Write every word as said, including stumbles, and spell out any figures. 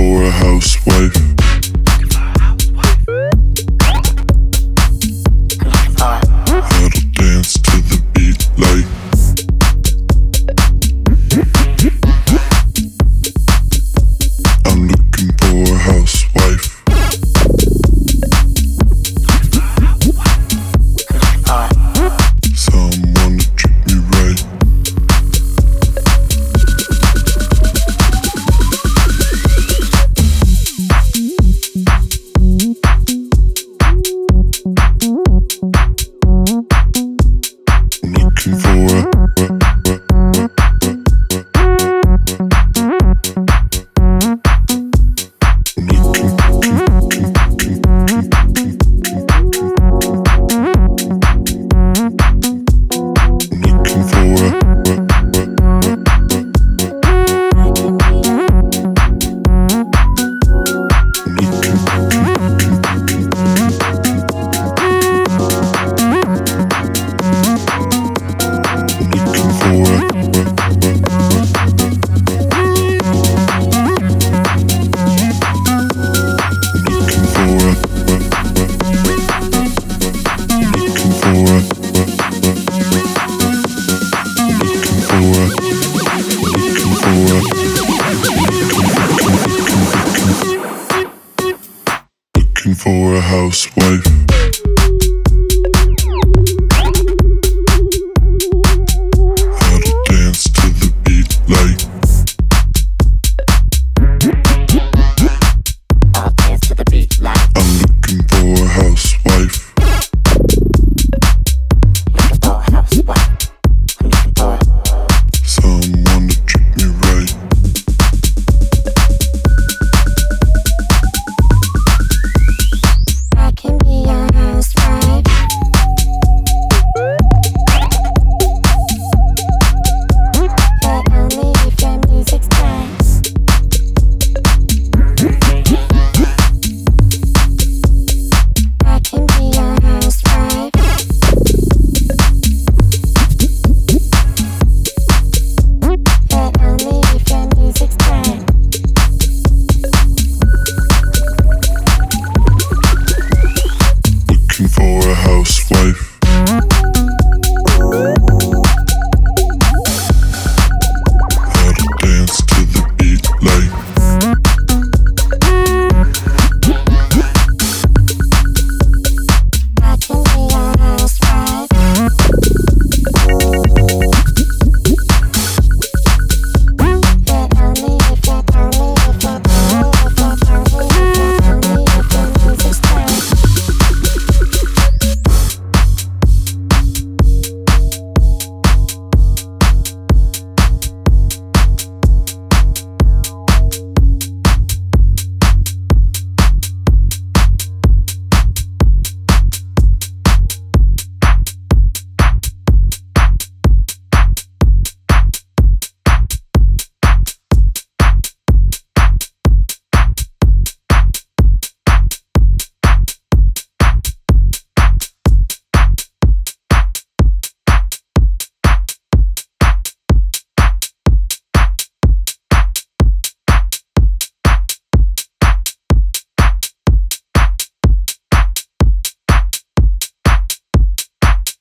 for a housewife.